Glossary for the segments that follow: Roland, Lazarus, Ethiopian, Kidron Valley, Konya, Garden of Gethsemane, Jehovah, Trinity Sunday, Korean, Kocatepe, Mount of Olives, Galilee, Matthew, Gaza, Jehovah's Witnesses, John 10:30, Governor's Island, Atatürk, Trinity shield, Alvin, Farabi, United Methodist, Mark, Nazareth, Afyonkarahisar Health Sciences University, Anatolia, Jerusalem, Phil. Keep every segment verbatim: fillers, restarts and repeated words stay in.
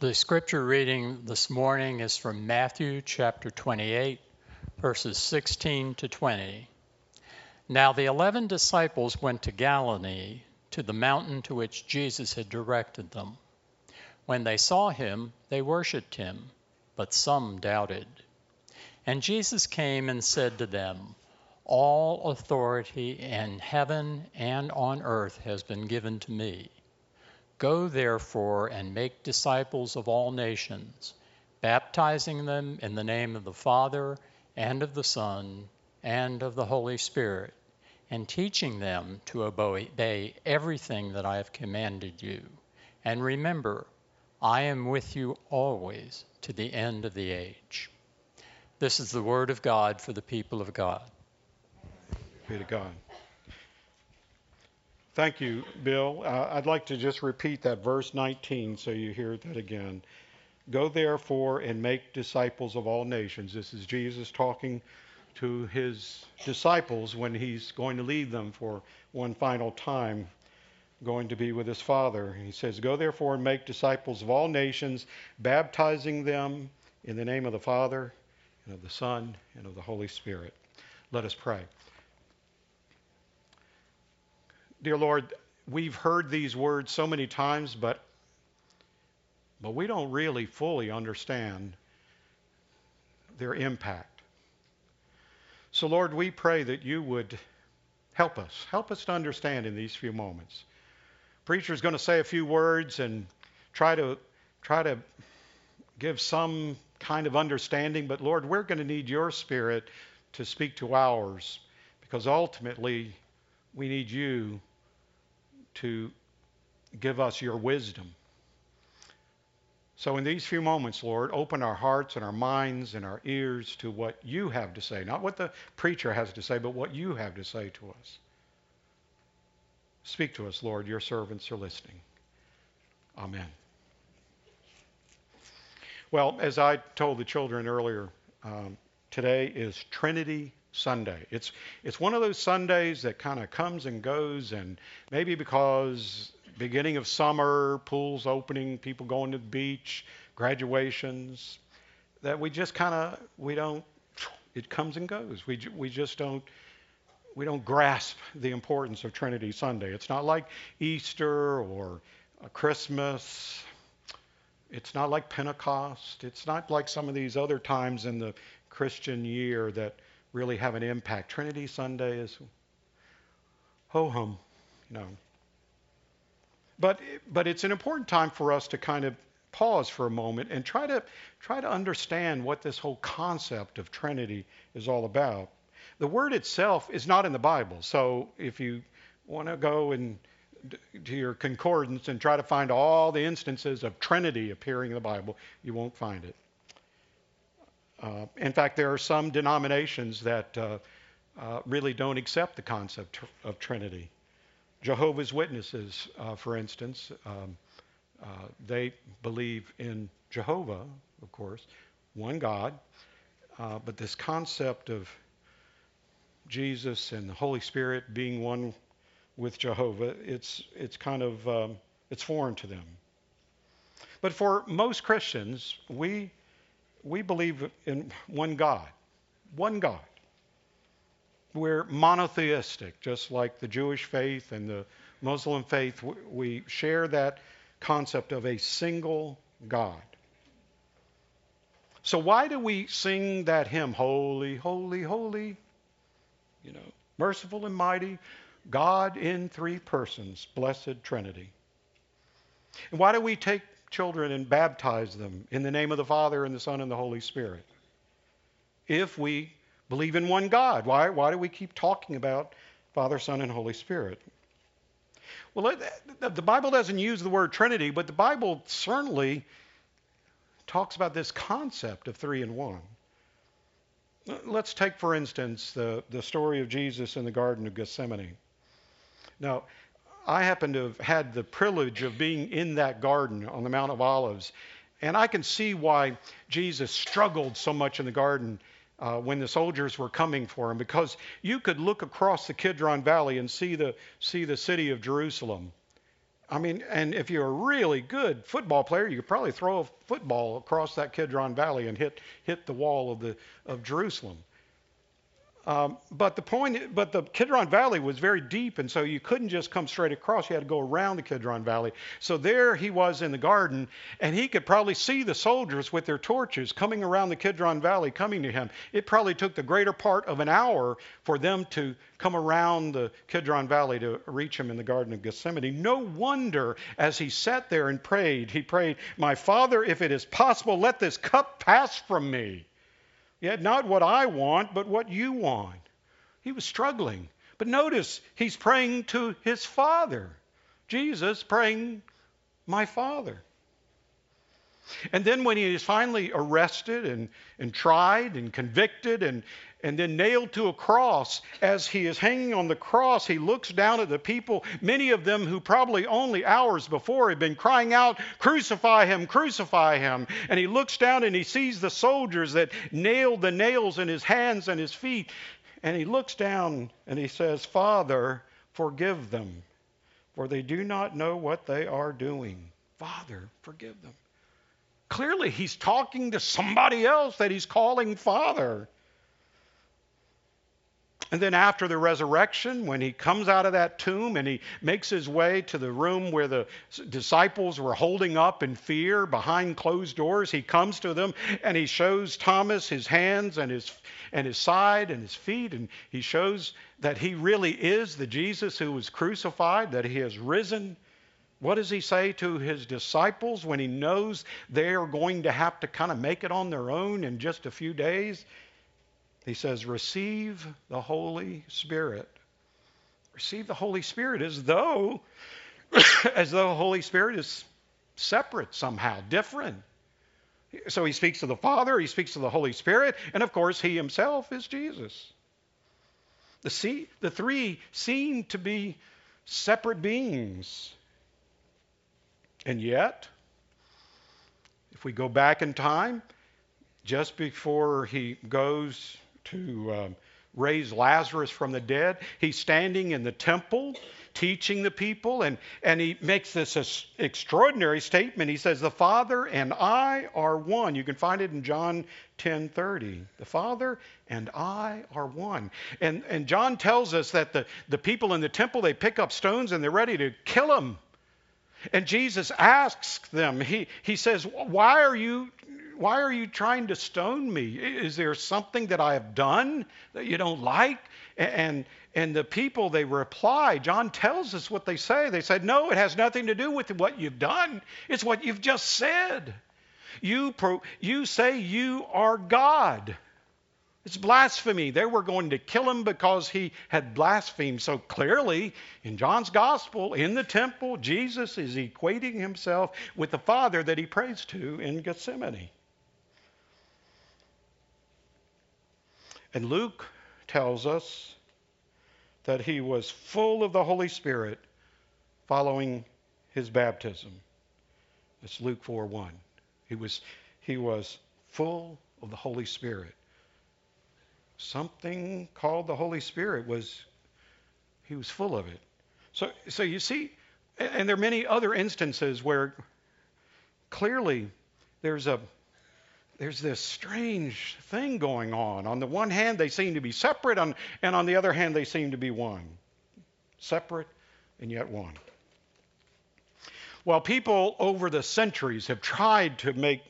The scripture reading this morning is from Matthew chapter twenty-eight, verses sixteen to twenty. Now the eleven disciples went to Galilee, to the mountain to which Jesus had directed them. When they saw him, they worshipped him, but some doubted. And Jesus came and said to them, "All authority in heaven and on earth has been given to me. Go, therefore, and make disciples of all nations, baptizing them in the name of the Father and of the Son and of the Holy Spirit, and teaching them to obey everything that I have commanded you. And remember, I am with you always to the end of the age." This is the word of God for the people of God. Be to God. Thank you, Bill. Uh, I'd like to just repeat that verse nineteen so you hear that again. Go therefore and make disciples of all nations. This is Jesus talking to his disciples when he's going to leave them for one final time, going to be with his Father. He says, "Go therefore and make disciples of all nations, baptizing them in the name of the Father and of the Son and of the Holy Spirit." Let us pray. Dear Lord, we've heard these words so many times, but but we don't really fully understand their impact. So, Lord, we pray that you would help us. Help us to understand in these few moments. Preacher's going to say a few words and try to try to give some kind of understanding, but Lord, we're going to need your Spirit to speak to ours, because ultimately we need you to give us your wisdom. So in these few moments, Lord, open our hearts and our minds and our ears to what you have to say, not what the preacher has to say, but what you have to say to us. Speak to us, Lord. Your servants are listening. Amen. Well, as I told the children earlier, um, today is Trinity Sunday. It's it's one of those Sundays that kind of comes and goes, and maybe because beginning of summer, pools opening, people going to the beach, graduations, that we just kind of we don't. It comes and goes. We we just don't we don't grasp the importance of Trinity Sunday. It's not like Easter or Christmas. It's not like Pentecost. It's not like some of these other times in the Christian year that really have an impact. Trinity Sunday is ho-hum, you know. But but it's an important time for us to kind of pause for a moment and try to try to understand what this whole concept of Trinity is all about. The word itself is not in the Bible, so if you want to go and to your concordance and try to find all the instances of Trinity appearing in the Bible, you won't find it. Uh, in fact, there are some denominations that uh, uh, really don't accept the concept of Trinity. Jehovah's Witnesses, uh, for instance, um, uh, they believe in Jehovah, of course, one God, uh, but this concept of Jesus and the Holy Spirit being one with Jehovah, it's it's kind of um, it's foreign to them. But for most Christians, we We believe in one God, one God. We're monotheistic, just like the Jewish faith and the Muslim faith. We share that concept of a single God. So why do we sing that hymn, "Holy, holy, holy, you know, merciful and mighty, God in three persons, blessed Trinity"? And why do we take children and baptize them in the name of the Father and the Son and the Holy Spirit? If we believe in one God, why why do we keep talking about Father, Son, and Holy Spirit? Well, the Bible doesn't use the word Trinity, but the Bible certainly talks about this concept of three in one. Let's take, for instance, the, the story of Jesus in the Garden of Gethsemane. Now, I happen to have had the privilege of being in that garden on the Mount of Olives, and I can see why Jesus struggled so much in the garden uh, when the soldiers were coming for him, because you could look across the Kidron Valley and see the see the city of Jerusalem I mean, and if you're a really good football player, you could probably throw a football across that Kidron Valley and hit hit the wall of the of Jerusalem. Um, but the point, but the Kidron Valley was very deep, and so you couldn't just come straight across. You had to go around the Kidron Valley. So there he was in the garden, and he could probably see the soldiers with their torches coming around the Kidron Valley, coming to him. It probably took the greater part of an hour for them to come around the Kidron Valley to reach him in the Garden of Gethsemane. No wonder as he sat there and prayed, he prayed, "My Father, if it is possible, let this cup pass from me. Yet not what I want, but what you want." He was struggling. But notice, he's praying to his Father. Jesus praying, "My Father." And then when he is finally arrested and, and tried and convicted and, and then nailed to a cross, as he is hanging on the cross, he looks down at the people, many of them who probably only hours before had been crying out, "Crucify him, crucify him." And he looks down and he sees the soldiers that nailed the nails in his hands and his feet. And he looks down and he says, "Father, forgive them, for they do not know what they are doing." Father, forgive them. Clearly, he's talking to somebody else that he's calling Father. And then after the resurrection, when he comes out of that tomb and he makes his way to the room where the disciples were holding up in fear behind closed doors, he comes to them and he shows Thomas his hands and his and his side and his feet, and he shows that he really is the Jesus who was crucified, that he has risen. What does he say to his disciples when he knows they are going to have to kind of make it on their own in just a few days? He says, "Receive the Holy Spirit." Receive the Holy Spirit as though, as though the Holy Spirit is separate somehow, different. So he speaks to the Father, he speaks to the Holy Spirit, and of course he himself is Jesus. The, see, the three seem to be separate beings. And yet, if we go back in time, just before he goes to um, raise Lazarus from the dead, he's standing in the temple teaching the people, and, and he makes this extraordinary statement. He says, "The Father and I are one." You can find it in John ten thirty. The Father and I are one. And, and John tells us that the, the people in the temple, they pick up stones and they're ready to kill him. And Jesus asks them, he, he says, why are you why are you trying to stone me? Is there something that I have done that you don't like? And, and the people, they reply, John tells us what they say. They said, "No, it has nothing to do with what you've done. It's what you've just said. You, pro, you say you are God." It's blasphemy. They were going to kill him because he had blasphemed. So clearly, in John's gospel, in the temple, Jesus is equating himself with the Father that he prays to in Gethsemane. And Luke tells us that he was full of the Holy Spirit following his baptism. It's Luke four one. He was, he was full of the Holy Spirit. Something called the Holy Spirit was, he was full of it. So, so you see, and there are many other instances where clearly there's a, there's this strange thing going on. On the one hand, they seem to be separate, on, and on the other hand, they seem to be one. Separate and yet one. Well, people over the centuries have tried to make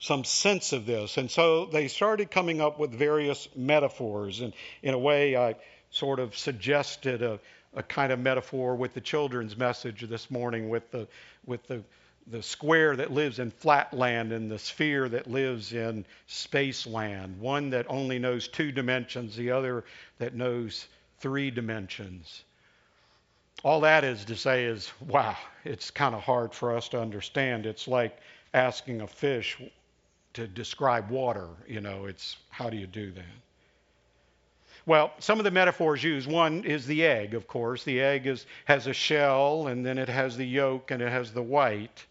some sense of this. And so they started coming up with various metaphors. And in a way, I sort of suggested a, a kind of metaphor with the children's message this morning, with the with the, the square that lives in flatland and the sphere that lives in spaceland, one that only knows two dimensions, the other that knows three dimensions. All that is to say is, wow, it's kind of hard for us to understand. It's like asking a fish to describe water, you know, it's how do you do that? Well, some of the metaphors used, one is the egg, of course. The egg is, has a shell, and then it has the yolk, and it has the white,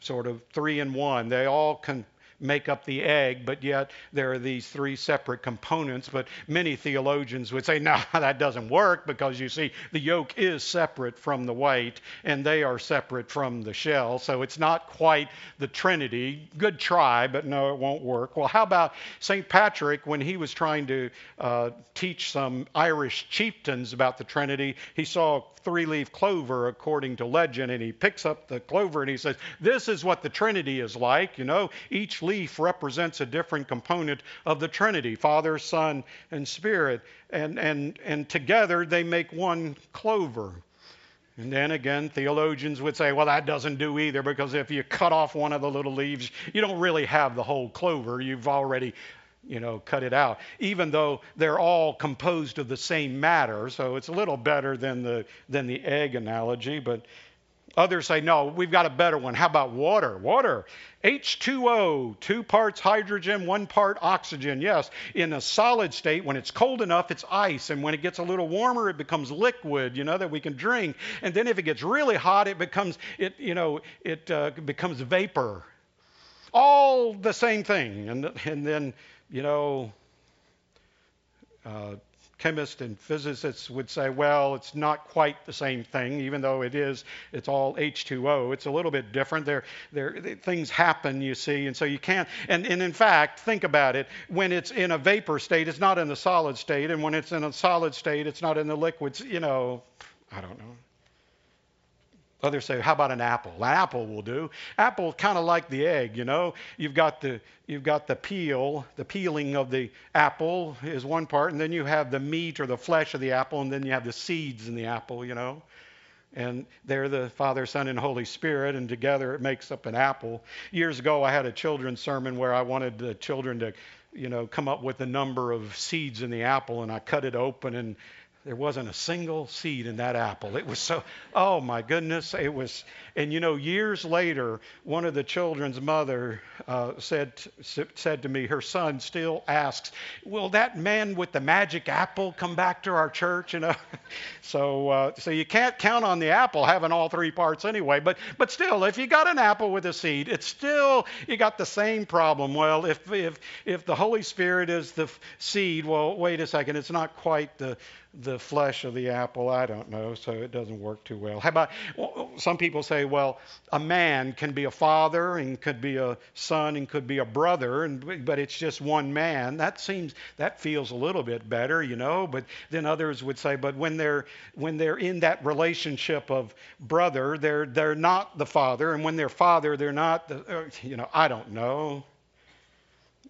sort of three in one. They all can make up the egg, but yet there are these three separate components. But many theologians would say, no, that doesn't work, because you see, the yolk is separate from the white, and they are separate from the shell, so it's not quite the Trinity. Good try, but no, it won't work. Well, how about Saint Patrick, when he was trying to uh, teach some Irish chieftains about the Trinity, he saw three-leaf clover, according to legend, and he picks up the clover and he says, this is what the Trinity is like, you know, each leaf represents a different component of the Trinity, Father, Son, and Spirit, and and and together they make one clover. And then again, theologians would say, well, that doesn't do either, because if you cut off one of the little leaves, you don't really have the whole clover, you've already, you know, cut it out, even though they're all composed of the same matter. So it's a little better than the than the egg analogy. But others say, no, we've got a better one. How about water? Water, H two O, two parts hydrogen, one part oxygen. Yes, in a solid state, when it's cold enough, it's ice. And when it gets a little warmer, it becomes liquid, you know, that we can drink. And then if it gets really hot, it becomes, it, you know, it uh, becomes vapor. All the same thing. And, and then, you know, uh, chemists and physicists would say, well, it's not quite the same thing, even though it is, it's all H two O. It's a little bit different. There, there, things happen, you see, and so you can't, and, and in fact, think about it, when it's in a vapor state, it's not in the solid state, and when it's in a solid state, it's not in the liquids, you know, I don't know. Others say, how about an apple? An apple will do. Apple, kind of like the egg, you know. You've got the you've got the peel, the peeling of the apple is one part, and then you have the meat or the flesh of the apple, and then you have the seeds in the apple, you know. And they're the Father, Son, and Holy Spirit, and together it makes up an apple. Years ago, I had a children's sermon where I wanted the children to, you know, come up with the number of seeds in the apple, and I cut it open, and there wasn't a single seed in that apple. It was so, oh my goodness, it was. And you know, years later, one of the children's mother uh, said said to me, her son still asks, will that man with the magic apple come back to our church? You know, so uh, so you can't count on the apple having all three parts anyway. But but still, if you got an apple with a seed, it's still, you got the same problem. Well, if if if the Holy Spirit is the f- seed, well, wait a second, it's not quite the the flesh of the apple, I don't know, so it doesn't work too well. How about, well, some people say, well, a man can be a father and could be a son and could be a brother, and but it's just one man. That seems, that feels a little bit better, you know. But then others would say, but when they're when they're in that relationship of brother, they're they're not the father, and when they're father, they're not the, you know, I don't know.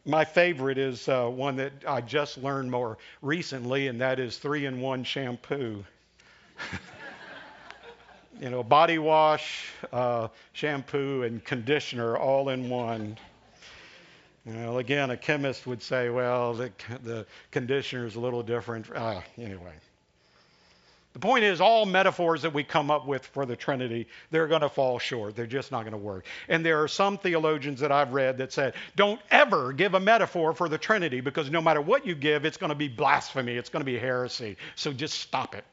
My favorite is uh, one that I just learned more recently, and that is three in one shampoo. You know, body wash, uh, shampoo, and conditioner all in one. You know, again, a chemist would say, well, the, the conditioner is a little different. Uh, anyway. The point is, all metaphors that we come up with for the Trinity, they're going to fall short. They're just not going to work. And there are some theologians that I've read that said, don't ever give a metaphor for the Trinity, because no matter what you give, it's going to be blasphemy. It's going to be heresy. So just stop it.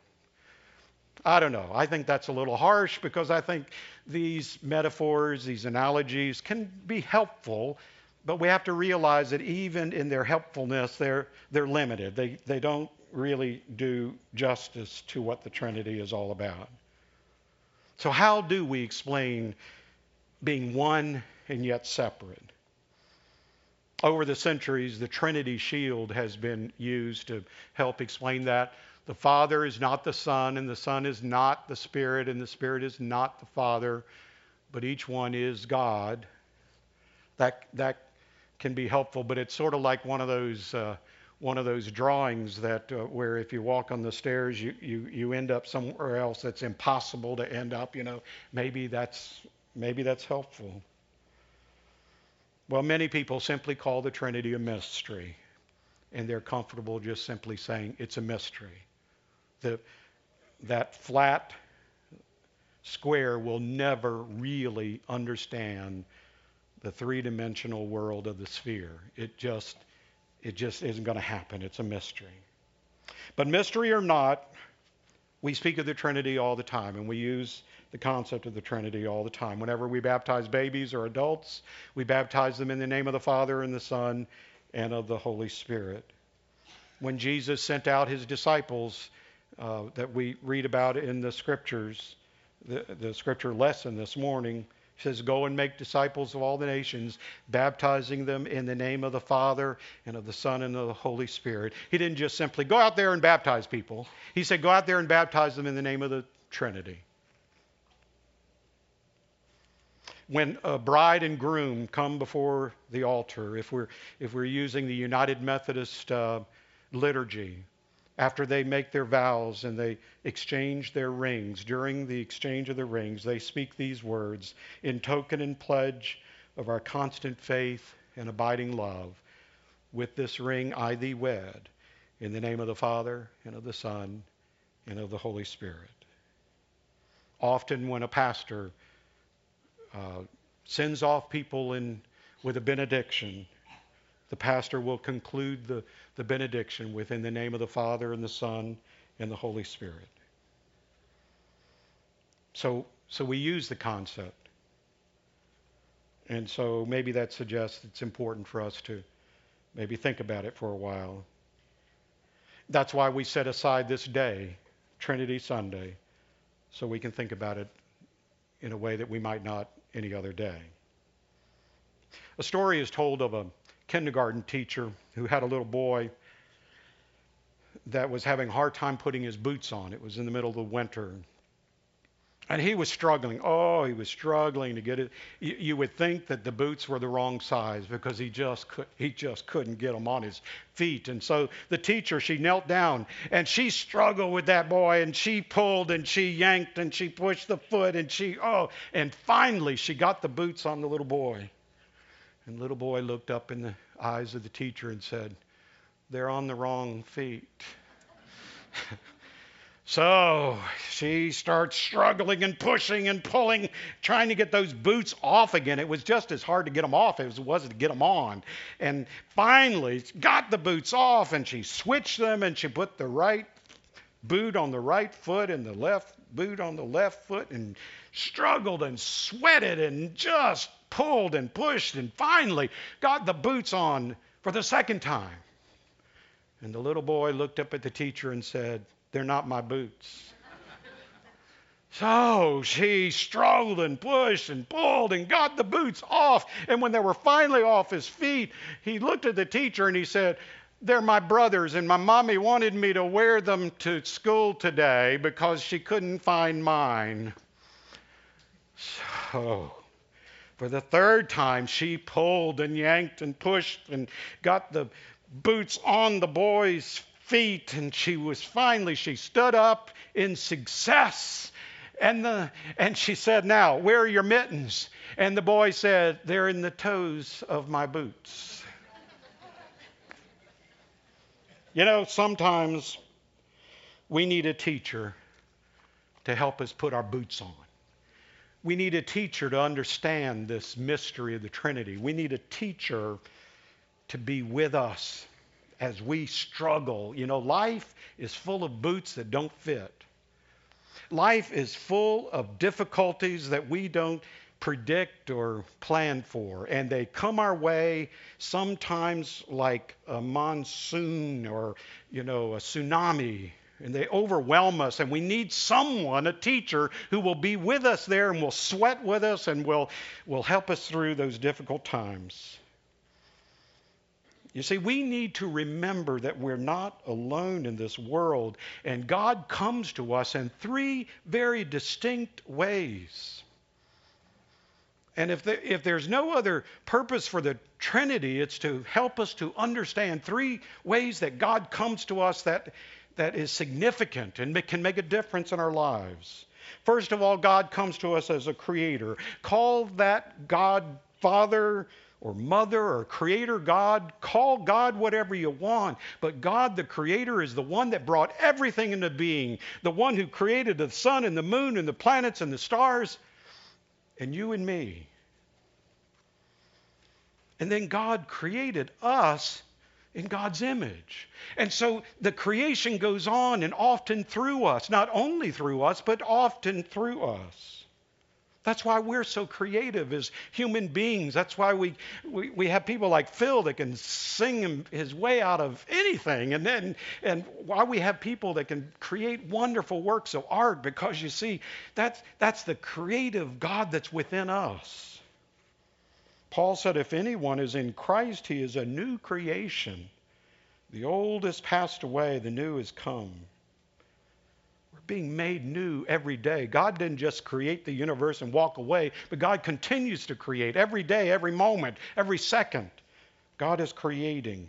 I don't know. I think that's a little harsh, because I think these metaphors, these analogies can be helpful, but we have to realize that even in their helpfulness, they're they're limited. They they don't really do justice to what the Trinity is all about. So how do we explain being one and yet separate? Over the centuries, the Trinity shield has been used to help explain that. The Father is not the Son, and the Son is not the Spirit, and the Spirit is not the Father, but each one is God. That that can be helpful, but it's sort of like one of those uh, one of those drawings that uh, where if you walk on the stairs, you, you, you end up somewhere else that's impossible to end up, you know. Maybe that's, maybe that's helpful. Well, many people simply call the Trinity a mystery, and they're comfortable just simply saying it's a mystery. The, that flat square will never really understand the three-dimensional world of the sphere. It just... It just isn't going to happen. It's a mystery. But mystery or not, we speak of the Trinity all the time, and we use the concept of the Trinity all the time. Whenever we baptize babies or adults, we baptize them in the name of the Father and the Son and of the Holy Spirit. When Jesus sent out his disciples uh, that we read about in the scriptures, the, the scripture lesson this morning, says, go and make disciples of all the nations, baptizing them in the name of the Father and of the Son and of the Holy Spirit. He didn't just simply go out there and baptize people. He said, go out there and baptize them in the name of the Trinity. When a bride and groom come before the altar, if we're, if we're using the United Methodist uh, liturgy, after they make their vows and they exchange their rings, during the exchange of the rings, they speak these words, in token and pledge of our constant faith and abiding love, with this ring I thee wed, in the name of the Father and of the Son and of the Holy Spirit. Often when a pastor uh, sends off people in, with a benediction, the pastor will conclude the, the benediction with, in the name of the Father and the Son and the Holy Spirit. So, so we use the concept. And so maybe that suggests it's important for us to maybe think about it for a while. That's why we set aside this day, Trinity Sunday, so we can think about it in a way that we might not any other day. A story is told of a kindergarten teacher who had a little boy that was having a hard time putting his boots on. It was in the middle of the winter. And he was struggling. Oh, he was struggling to get it. You, you would think that the boots were the wrong size because he just, could, he just couldn't get them on his feet. And so the teacher, she knelt down, and she struggled with that boy, and she pulled, and she yanked, and she pushed the foot, and she, oh, and finally she got the boots on the little boy. And little boy looked up in the eyes of the teacher and said, they're on the wrong feet. So she starts struggling and pushing and pulling, trying to get those boots off again. It was just as hard to get them off as it was to get them on. And finally got the boots off, and she switched them, and she put the right boot on the right foot and the left boot on the left foot, and struggled and sweated and just pulled and pushed, and finally got the boots on for the second time. And the little boy looked up at the teacher and said, they're not my boots. So she struggled and pushed and pulled and got the boots off. And when they were finally off his feet, he looked at the teacher and he said, they're my brother's, and my mommy wanted me to wear them to school today because she couldn't find mine. So for the third time, she pulled and yanked and pushed and got the boots on the boy's feet, and she was finally, she stood up in success, and, the, and she said, now, where are your mittens? And the boy said, they're in the toes of my boots. You know, sometimes we need a teacher to help us put our boots on. We need a teacher to understand this mystery of the Trinity. We need a teacher to be with us as we struggle. You know, life is full of boots that don't fit. Life is full of difficulties that we don't predict or plan for, and they come our way sometimes like a monsoon or, you know, a tsunami. And they overwhelm us, and we need someone, a teacher, who will be with us there and will sweat with us and will, will help us through those difficult times. You see, we need to remember that we're not alone in this world, and God comes to us in three very distinct ways. And if, there, if there's no other purpose for the Trinity, it's to help us to understand three ways that God comes to us that... that is significant and can make a difference in our lives. First of all, God comes to us as a creator. Call that God Father or Mother or Creator God. Call God whatever you want. But God, the Creator, is the one that brought everything into being, the one who created the sun and the moon and the planets and the stars and you and me. And then God created us in God's image. And so the creation goes on, and often through us, not only through us, but often through us. That's why we're so creative as human beings. That's why we, we, we have people like Phil that can sing his way out of anything. And then and why we have people that can create wonderful works of art, because you see, that's, that's the creative God that's within us. Paul said, if anyone is in Christ, he is a new creation. The old has passed away, the new has come. Being made new every day. God didn't just create the universe and walk away, but God continues to create every day, every moment, every second. God is creating.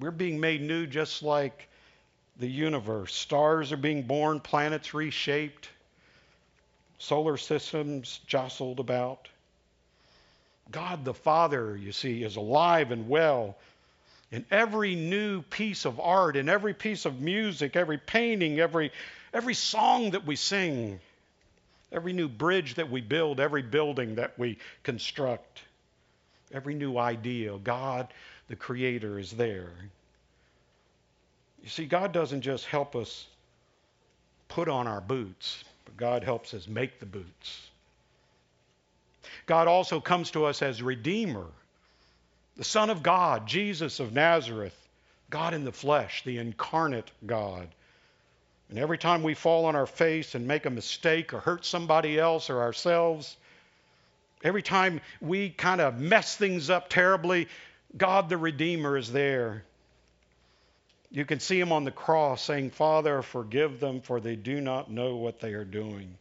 We're being made new just like the universe. Stars are being born, planets reshaped, solar systems jostled about. God the Father, you see, is alive and well. In every new piece of art, in every piece of music, every painting, every, every song that we sing, every new bridge that we build, every building that we construct, every new idea, God, the Creator, is there. You see, God doesn't just help us put on our boots, but God helps us make the boots. God also comes to us as Redeemer. The Son of God, Jesus of Nazareth, God in the flesh, the incarnate God. And every time we fall on our face and make a mistake or hurt somebody else or ourselves, every time we kind of mess things up terribly, God the Redeemer is there. You can see him on the cross saying, Father, forgive them, for they do not know what they are doing.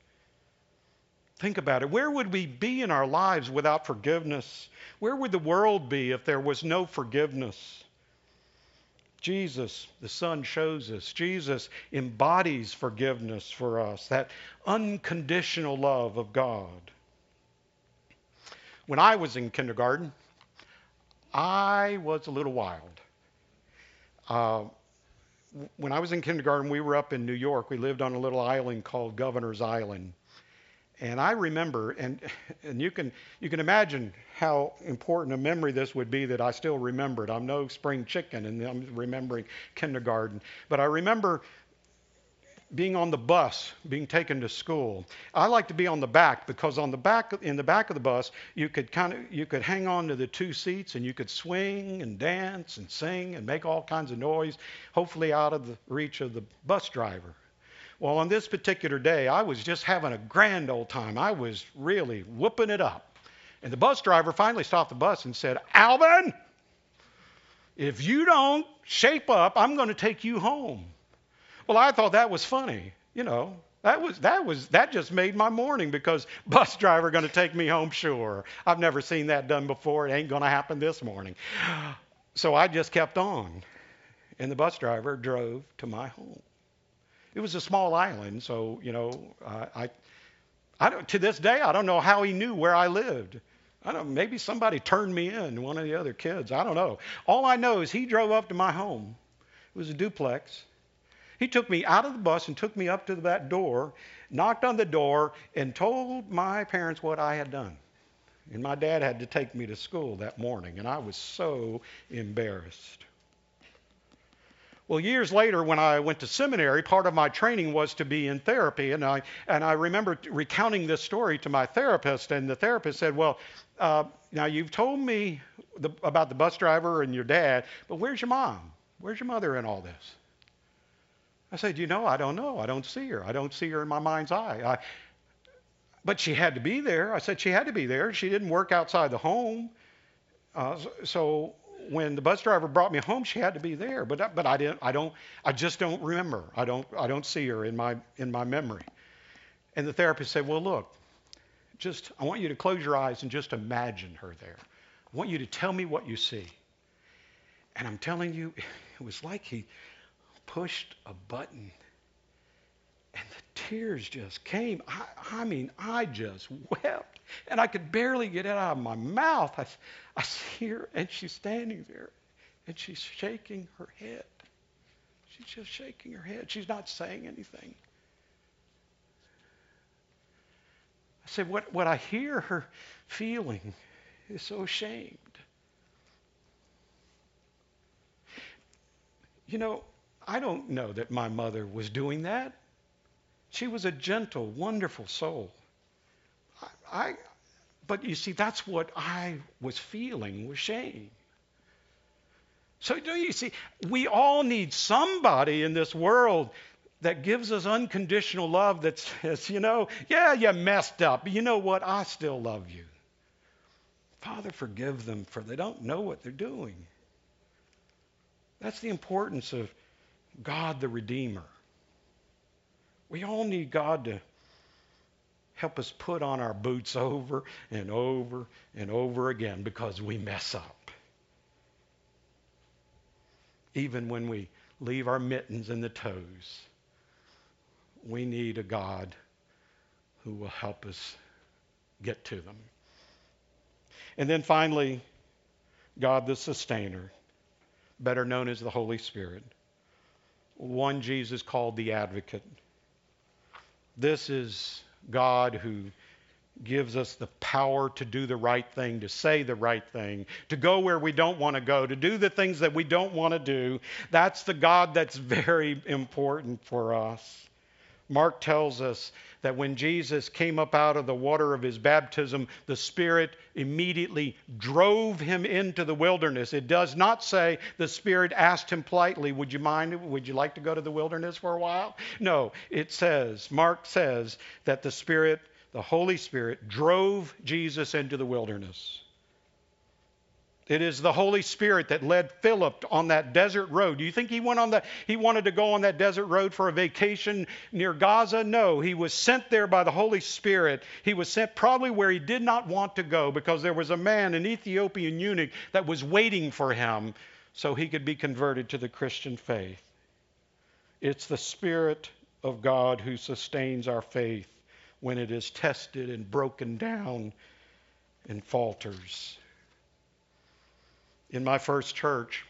Think about it. Where would we be in our lives without forgiveness? Where would the world be if there was no forgiveness? Jesus, the Son, shows us. Jesus embodies forgiveness for us, that unconditional love of God. When I was in kindergarten, I was a little wild. Uh, when I was in kindergarten, we were up in New York. We lived on a little island called Governor's Island. And I remember, and and you can you can imagine how important a memory this would be that I still remember it. I'm no spring chicken, and I'm remembering kindergarten. But I remember being on the bus, being taken to school. I like to be on the back, because on the back in the back of the bus, you could kind of you could hang on to the two seats, and you could swing and dance and sing and make all kinds of noise, hopefully out of the reach of the bus driver. Well, on this particular day, I was just having a grand old time. I was really whooping it up. And the bus driver finally stopped the bus and said, Alvin, if you don't shape up, I'm going to take you home. Well, I thought that was funny. You know, that was that was that just made my morning, because bus driver going to take me home, sure. I've never seen that done before. It ain't going to happen this morning. So I just kept on. And the bus driver drove to my home. It was a small island, so, you know, uh, I, I don't, to this day, I don't know how he knew where I lived. I don't, maybe somebody turned me in, one of the other kids. I don't know. All I know is he drove up to my home. It was a duplex. He took me out of the bus and took me up to that door, knocked on the door, and told my parents what I had done. And my dad had to take me to school that morning, and I was so embarrassed. Well, years later, when I went to seminary, part of my training was to be in therapy, and I and I remember recounting this story to my therapist, and the therapist said, well, uh, now you've told me the, about the bus driver and your dad, but where's your mom? Where's your mother in all this? I said, you know, I don't know. I don't see her. I don't see her in my mind's eye. I, but she had to be there. I said she had to be there. She didn't work outside the home, uh, so... When the bus driver brought me home, she had to be there, but I, but I didn't. I don't. I just don't remember. I don't. I don't see her in my in my memory. And the therapist said, "Well, look, just I want you to close your eyes and just imagine her there. I want you to tell me what you see." And I'm telling you, it was like he pushed a button, and the tears just came. I, I mean, I just wept. And I could barely get it out of my mouth. I, I see her, and she's standing there, and she's shaking her head. She's just shaking her head. She's not saying anything. I said, what, what I hear her feeling is so ashamed. You know, I don't know that my mother was doing that. She was a gentle, wonderful soul. I, I but you see, that's what I was feeling was shame. So do you see, we all need somebody in this world that gives us unconditional love that says, you know, yeah, you messed up, but you know what? I still love you. Father, forgive them, for they don't know what they're doing. That's the importance of God the Redeemer. We all need God to help us put on our boots over and over and over again because we mess up. Even when we leave our mittens in the toes, we need a God who will help us get to them. And then finally, God the Sustainer, better known as the Holy Spirit, one Jesus called the Advocate. This is God who gives us the power to do the right thing, to say the right thing, to go where we don't want to go, to do the things that we don't want to do. That's the God that's very important for us. Mark tells us that when Jesus came up out of the water of his baptism, the Spirit immediately drove him into the wilderness. It does not say the Spirit asked him politely, would you mind, would you like to go to the wilderness for a while? No, it says, Mark says that the Spirit, the Holy Spirit, drove Jesus into the wilderness. It is the Holy Spirit that led Philip on that desert road. Do you think he went on the he wanted to go on that desert road for a vacation near Gaza? No, he was sent there by the Holy Spirit. He was sent probably where he did not want to go because there was a man, an Ethiopian eunuch, that was waiting for him so he could be converted to the Christian faith. It's the Spirit of God who sustains our faith when it is tested and broken down and falters. In my first church,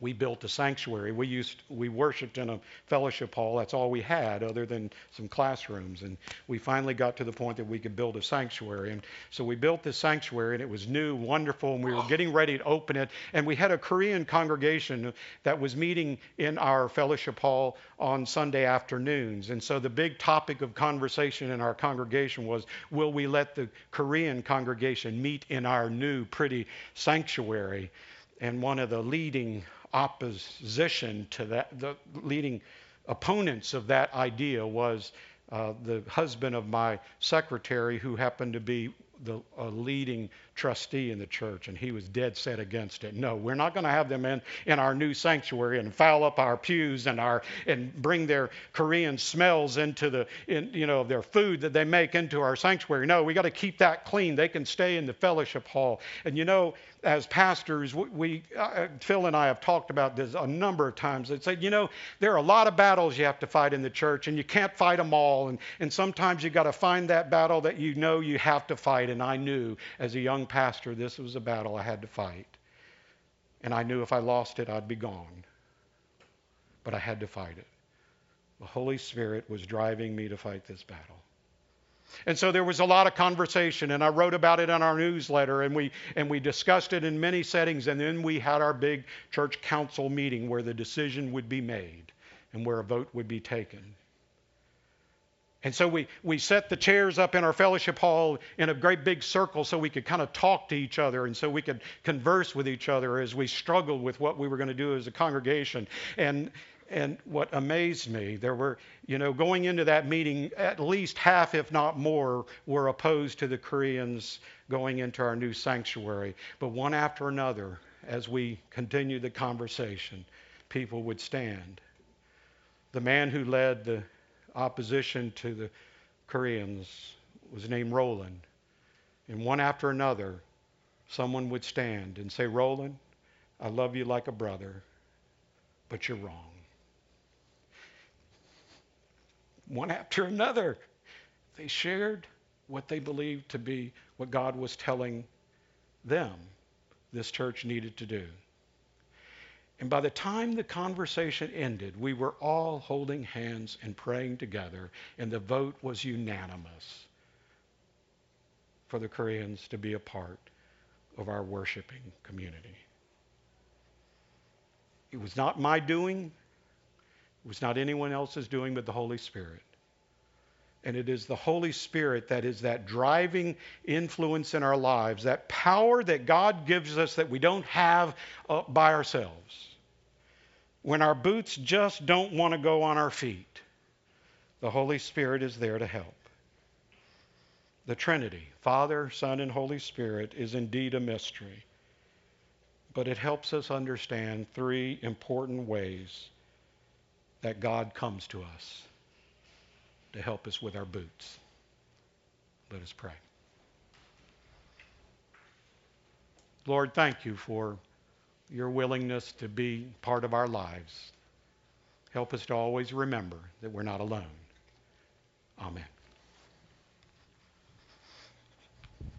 we built a sanctuary. We used we worshiped in a fellowship hall. That's all we had other than some classrooms. And we finally got to the point that we could build a sanctuary. And so we built this sanctuary, and it was new, wonderful, and we were getting ready to open it. And we had a Korean congregation that was meeting in our fellowship hall on Sunday afternoons. And so the big topic of conversation in our congregation was, will we let the Korean congregation meet in our new, pretty sanctuary? And one of the leading opposition to that, the leading opponents of that idea was uh, the husband of my secretary, who happened to be the a leading trustee in the church, and he was dead set against it. No, we're not going to have them in, in our new sanctuary and foul up our pews and our and bring their Korean smells into the in, you know their food that they make into our sanctuary. No, we got to keep that clean. They can stay in the fellowship hall. And you know, as pastors, we, we uh, Phil and I have talked about this a number of times. They said, you know, there are a lot of battles you have to fight in the church, and you can't fight them all. And and sometimes you got to find that battle that you know you have to fight. And I knew as a young pastor, this was a battle I had to fight. And I knew if I lost it, I'd be gone. But I had to fight it. The Holy Spirit was driving me to fight this battle. And so there was a lot of conversation, and I wrote about it in our newsletter, and we and we discussed it in many settings, and then we had our big church council meeting where the decision would be made and where a vote would be taken. And so we, we set the chairs up in our fellowship hall in a great big circle so we could kind of talk to each other and so we could converse with each other as we struggled with what we were going to do as a congregation. And and what amazed me, there were, you know, going into that meeting, at least half, if not more, were opposed to the Koreans going into our new sanctuary. But one after another, as we continued the conversation, people would stand. The man who led the opposition to the Koreans was named Roland. And one after another, someone would stand and say, Roland, I love you like a brother, but you're wrong. One after another, they shared what they believed to be what God was telling them this church needed to do. And by the time the conversation ended, we were all holding hands and praying together, and the vote was unanimous for the Koreans to be a part of our worshiping community. It was not my doing. It was not anyone else's doing but the Holy Spirit. And it is the Holy Spirit that is that driving influence in our lives, that power that God gives us that we don't have uh, by ourselves. When our boots just don't want to go on our feet, the Holy Spirit is there to help. The Trinity, Father, Son, and Holy Spirit, is indeed a mystery, but it helps us understand three important ways that God comes to us to help us with our boots. Let us pray. Lord, thank you for your willingness to be part of our lives. Help us to always remember that we're not alone. Amen.